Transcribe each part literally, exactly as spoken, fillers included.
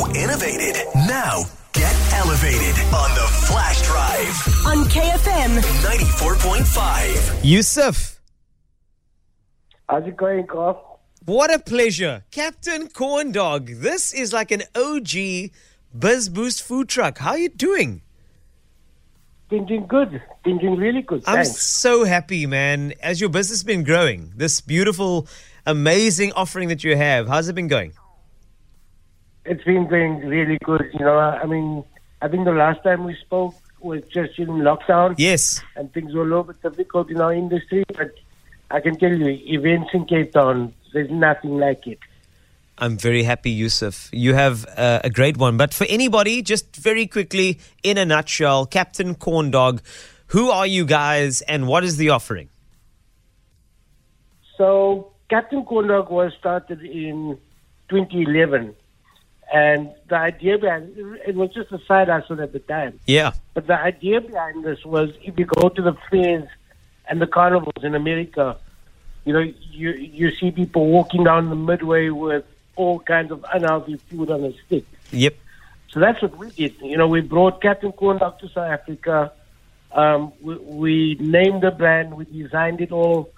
You innovated. Now get elevated on the flash drive. On K F M ninety-four point five. Yusuf. How's it going, Carl? What a pleasure. Captain Corn Dog. This is like an O G Biz Boost Food Truck. How are you doing? Been doing good. Been doing really good. I'm Thanks. so happy, man. Has your business been growing? This beautiful, amazing offering that you have. How's it been going? It's been going really good. You know, I mean, I think the last time we spoke was just in lockdown. Yes. And things were a little bit difficult in our industry. But I can tell you, events in Cape Town, there's nothing like it. I'm very happy, Yusuf. You have uh, a great one. But for anybody, just very quickly, in a nutshell, Captain Corn Dog, who are you guys and what is the offering? So, Captain Corn Dog was started in twenty eleven. And the idea behind it was just a side hustle at the time. Yeah. But the idea behind this was if you go to the fairs and the carnivals in America, you know, you, you see people walking down the midway with all kinds of unhealthy food on a stick. Yep. So that's what we did. You know, we brought Captain Corn Dog to South Africa. Um, we, we named the brand. We designed it all.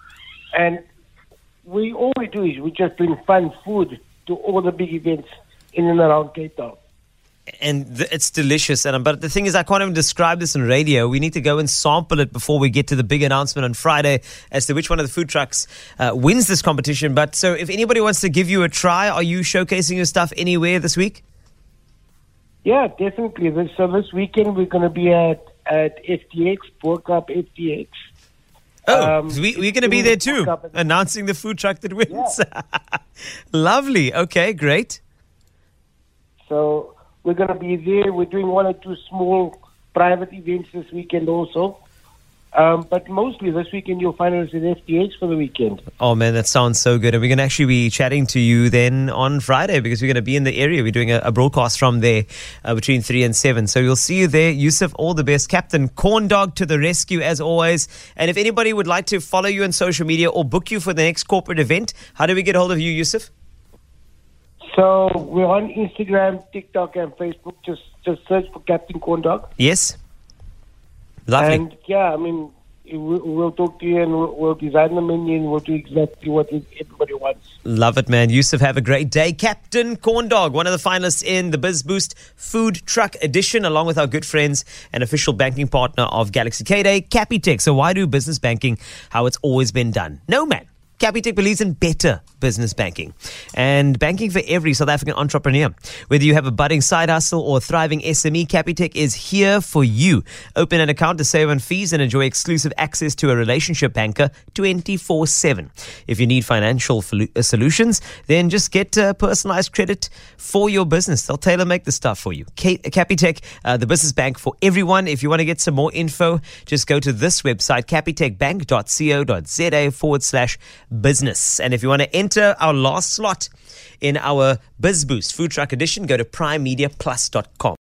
And we all we do is we just bring fun food to all the big events in and around Cape Town. And th- it's delicious. And But the thing is, I can't even describe this on radio. We need to go and sample it before we get to the big announcement on Friday as to which one of the food trucks uh, wins this competition. But so if anybody wants to give you a try, are you showcasing your stuff anywhere this week? Yeah, definitely. This, so this weekend we're going to be at, at F T X, World Cup F T X. Oh, um, we, we're going to be there too, announcing the food truck that wins. Yeah. Lovely. Okay, great. So we're going to be there. We're doing one or two small private events this weekend also. Um, but mostly this weekend, you'll find us at F T H for the weekend. Oh, man, that sounds so good. And we're going to actually be chatting to you then on Friday because we're going to be in the area. We're doing a, a broadcast from there uh, between three and seven. So we'll see you there. Yusuf, all the best. Captain Corn Dog to the rescue as always. And if anybody would like to follow you on social media or book you for the next corporate event, how do we get hold of you, Yusuf? So we're on Instagram, TikTok, and Facebook. Just just search for Captain Corn Dog. Yes. Lovely. And yeah, I mean, we'll talk to you and we'll design the menu and we'll do exactly what everybody wants. Love it, man. Yusuf, have a great day. Captain Corn Dog, one of the finalists in the Biz Boost Food Truck Edition, along with our good friends and official banking partner of Galaxy K-Day, Capitec. So why do business banking how it's always been done? No, man. Capitec believes in better business banking and banking for every South African entrepreneur. Whether you have a budding side hustle or a thriving S M E, Capitec is here for you. Open an account to save on fees and enjoy exclusive access to a relationship banker twenty-four seven. If you need financial solutions, then just get uh, personalized credit for your business. They'll tailor-make the stuff for you. Capitec, uh, the business bank for everyone. If you want to get some more info, just go to this website, capitec bank dot co dot za forward slash business. And if you want to enter our last slot in our BizBoost Food Truck Edition, go to prime media plus dot com.